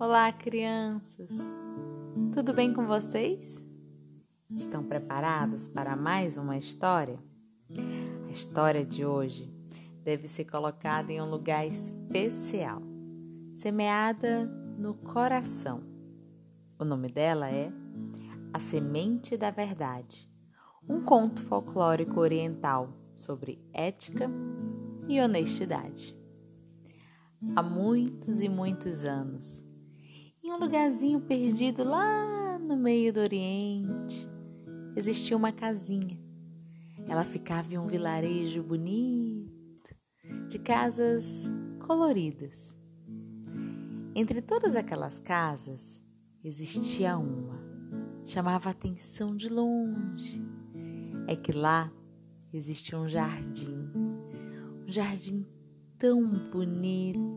Olá, crianças! Tudo bem com vocês? Estão preparados para mais uma história? A história de hoje deve ser colocada em um lugar especial, semeada no coração. O nome dela é A Semente da Verdade, um conto folclórico oriental sobre ética e honestidade. Há muitos e muitos anos, em um lugarzinho perdido lá no meio do Oriente, existia uma casinha. Ela ficava em um vilarejo bonito, de casas coloridas. Entre todas aquelas casas, existia uma. Chamava a atenção de longe. É que lá existia um jardim. Um jardim tão bonito.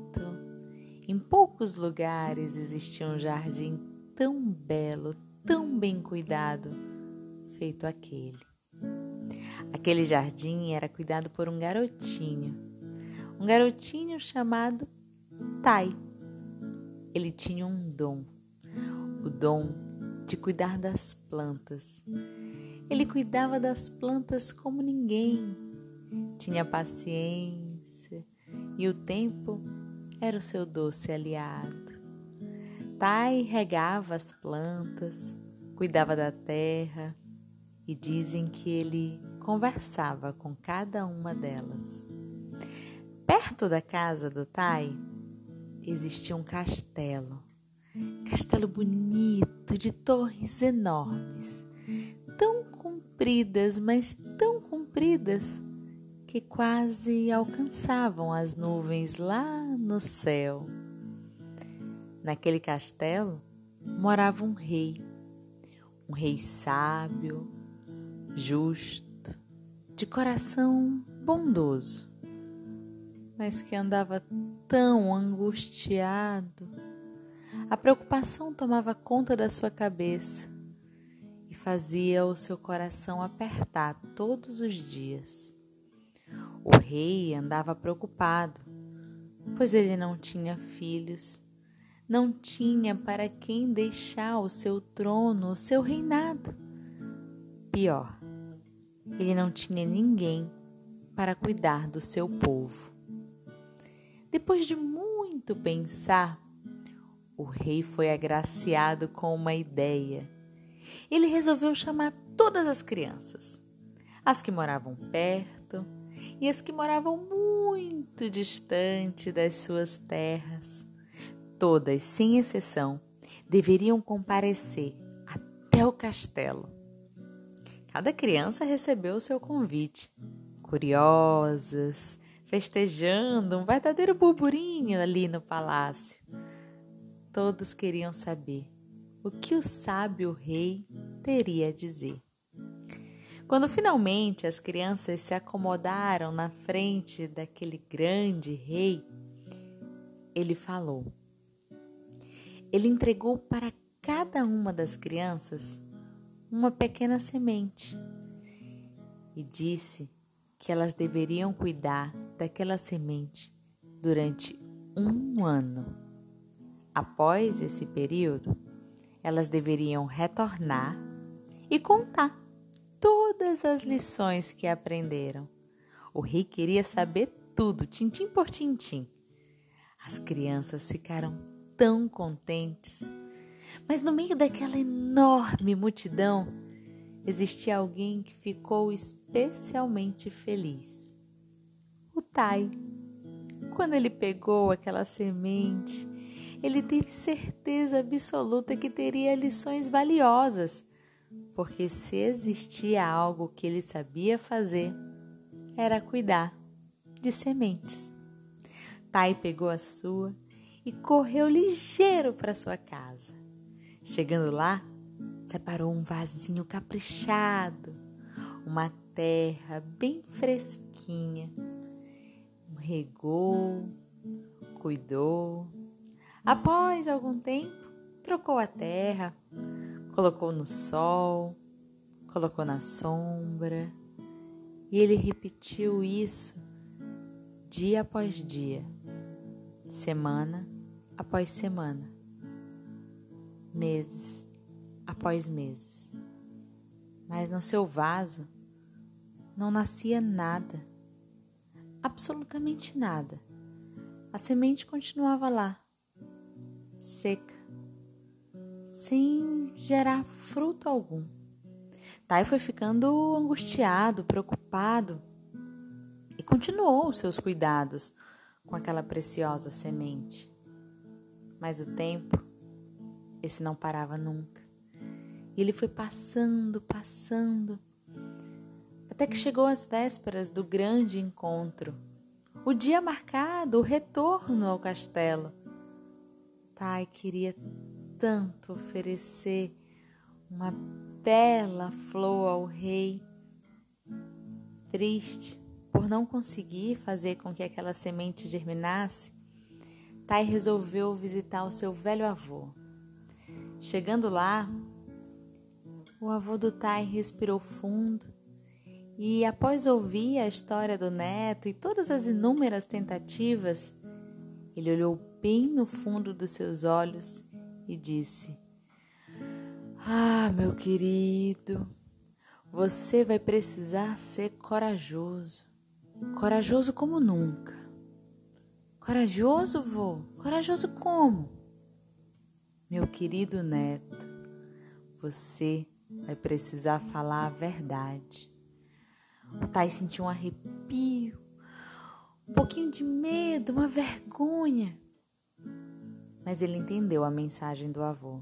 Em poucos lugares existia um jardim tão belo, tão bem cuidado, feito aquele. Aquele jardim era cuidado por um garotinho. Um garotinho chamado Tai. Ele tinha um dom. O dom de cuidar das plantas. Ele cuidava das plantas como ninguém. Tinha paciência e o tempo era o seu doce aliado. Tai regava as plantas, cuidava da terra e dizem que ele conversava com cada uma delas. Perto da casa do Tai existia um castelo. Castelo bonito, de torres enormes, tão compridas, mas tão compridas, que quase alcançavam as nuvens lá no céu. Naquele castelo morava um rei sábio, justo, de coração bondoso, mas que andava tão angustiado. A preocupação tomava conta da sua cabeça e fazia o seu coração apertar todos os dias. O rei andava preocupado, pois ele não tinha filhos, não tinha para quem deixar o seu trono, o seu reinado. Pior, ele não tinha ninguém para cuidar do seu povo. Depois de muito pensar, o rei foi agraciado com uma ideia. Ele resolveu chamar todas as crianças, as que moravam perto e as que moravam muito distante das suas terras. Todas, sem exceção, deveriam comparecer até o castelo. Cada criança recebeu o seu convite, curiosas, festejando um verdadeiro burburinho ali no palácio. Todos queriam saber o que o sábio rei teria a dizer. Quando finalmente as crianças se acomodaram na frente daquele grande rei, ele falou. Ele entregou para cada uma das crianças uma pequena semente e disse que elas deveriam cuidar daquela semente durante 1 ano. Após esse período, elas deveriam retornar e contar todas as lições que aprenderam. O rei queria saber tudo, tintim por tintim. As crianças ficaram tão contentes, mas no meio daquela enorme multidão, existia alguém que ficou especialmente feliz. O Tai. Quando ele pegou aquela semente, ele teve certeza absoluta que teria lições valiosas, porque se existia algo que ele sabia fazer, era cuidar de sementes. Tai pegou a sua e correu ligeiro para sua casa. Chegando lá, separou um vasinho caprichado, uma terra bem fresquinha. Regou, cuidou. Após algum tempo, trocou a terra, colocou no sol, colocou na sombra, e ele repetiu isso dia após dia, semana após semana, meses após meses, mas no seu vaso não nascia nada, absolutamente nada. A semente continuava lá, seca, sem gerar fruto algum. Tai foi ficando angustiado, preocupado, e continuou os seus cuidados com aquela preciosa semente. Mas o tempo, esse não parava nunca. E ele foi passando, até que chegou às vésperas do grande encontro. O dia marcado, o retorno ao castelo. Tai queria tanto oferecer uma bela flor ao rei. Triste por não conseguir fazer com que aquela semente germinasse, Tai resolveu visitar o seu velho avô. Chegando lá, o avô do Tai respirou fundo. E após ouvir a história do neto e todas as inúmeras tentativas, ele olhou bem no fundo dos seus olhos e disse: "Ah, meu querido, você vai precisar ser corajoso. Corajoso como nunca." "Corajoso, vô? Corajoso como?" "Meu querido neto, você vai precisar falar a verdade." O Tai sentiu um arrepio, um pouquinho de medo, uma vergonha. Mas ele entendeu a mensagem do avô.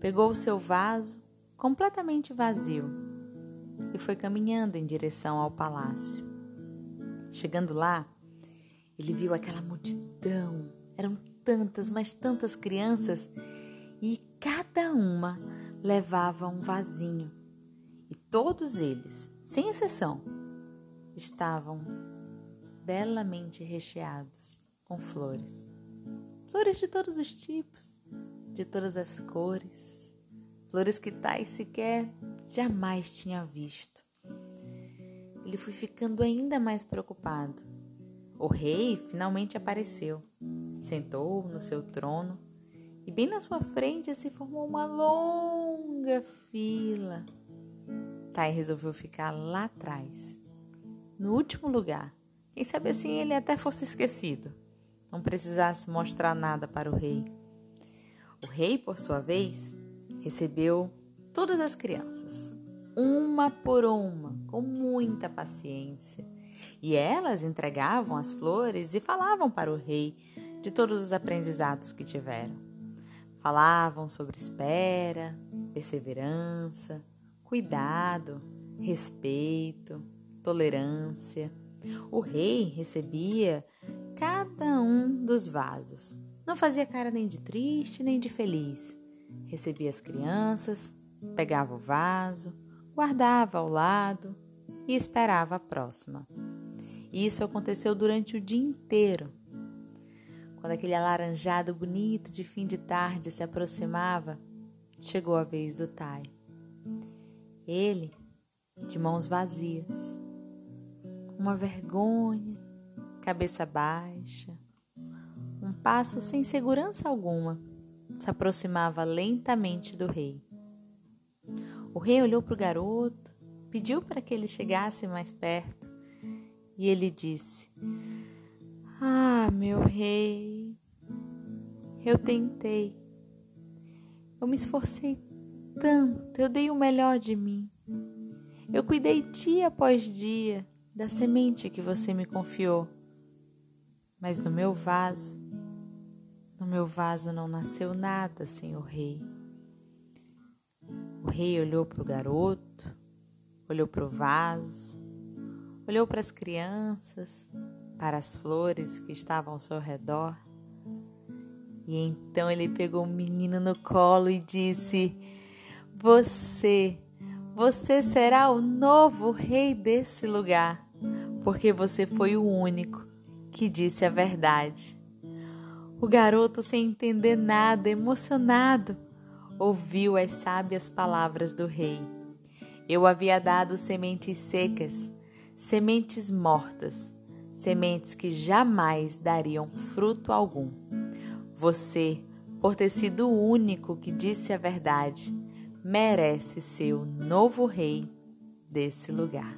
Pegou o seu vaso, completamente vazio, e foi caminhando em direção ao palácio. Chegando lá, ele viu aquela multidão. Eram tantas, mas tantas crianças, e cada uma levava um vasinho. E todos eles, sem exceção, estavam belamente recheados com flores. Flores de todos os tipos, de todas as cores. Flores que Tai sequer jamais tinha visto. Ele foi ficando ainda mais preocupado. O rei finalmente apareceu. Sentou no seu trono e bem na sua frente se formou uma longa fila. Tai resolveu ficar lá atrás, no último lugar. Quem sabe assim ele até fosse esquecido, não precisasse mostrar nada para o rei. O rei, por sua vez, recebeu todas as crianças, uma por uma, com muita paciência. E elas entregavam as flores e falavam para o rei de todos os aprendizados que tiveram. Falavam sobre espera, perseverança, cuidado, respeito, tolerância. O rei recebia cada um dos vasos. Não fazia cara nem de triste, nem de feliz. Recebia as crianças, pegava o vaso, guardava ao lado e esperava a próxima. Isso aconteceu durante o dia inteiro. Quando aquele alaranjado bonito de fim de tarde se aproximava, chegou a vez do Tai. Ele, de mãos vazias, uma vergonha, cabeça baixa, um passo sem segurança alguma, se aproximava lentamente do rei. O rei olhou para o garoto, pediu para que ele chegasse mais perto e ele disse: "Ah, meu rei, eu tentei, eu me esforcei tanto, eu dei o melhor de mim. Eu cuidei dia após dia da semente que você me confiou. Mas no meu vaso não nasceu nada, senhor rei." O rei olhou para o garoto, olhou para o vaso, olhou para as crianças, para as flores que estavam ao seu redor. E então ele pegou o menino no colo e disse: Você será o novo rei desse lugar, porque você foi o único que disse a verdade." O garoto, sem entender nada, emocionado, ouviu as sábias palavras do rei. "Eu havia dado sementes secas, sementes mortas, sementes que jamais dariam fruto algum. Você, por ter sido o único que disse a verdade, merece ser o novo rei desse lugar.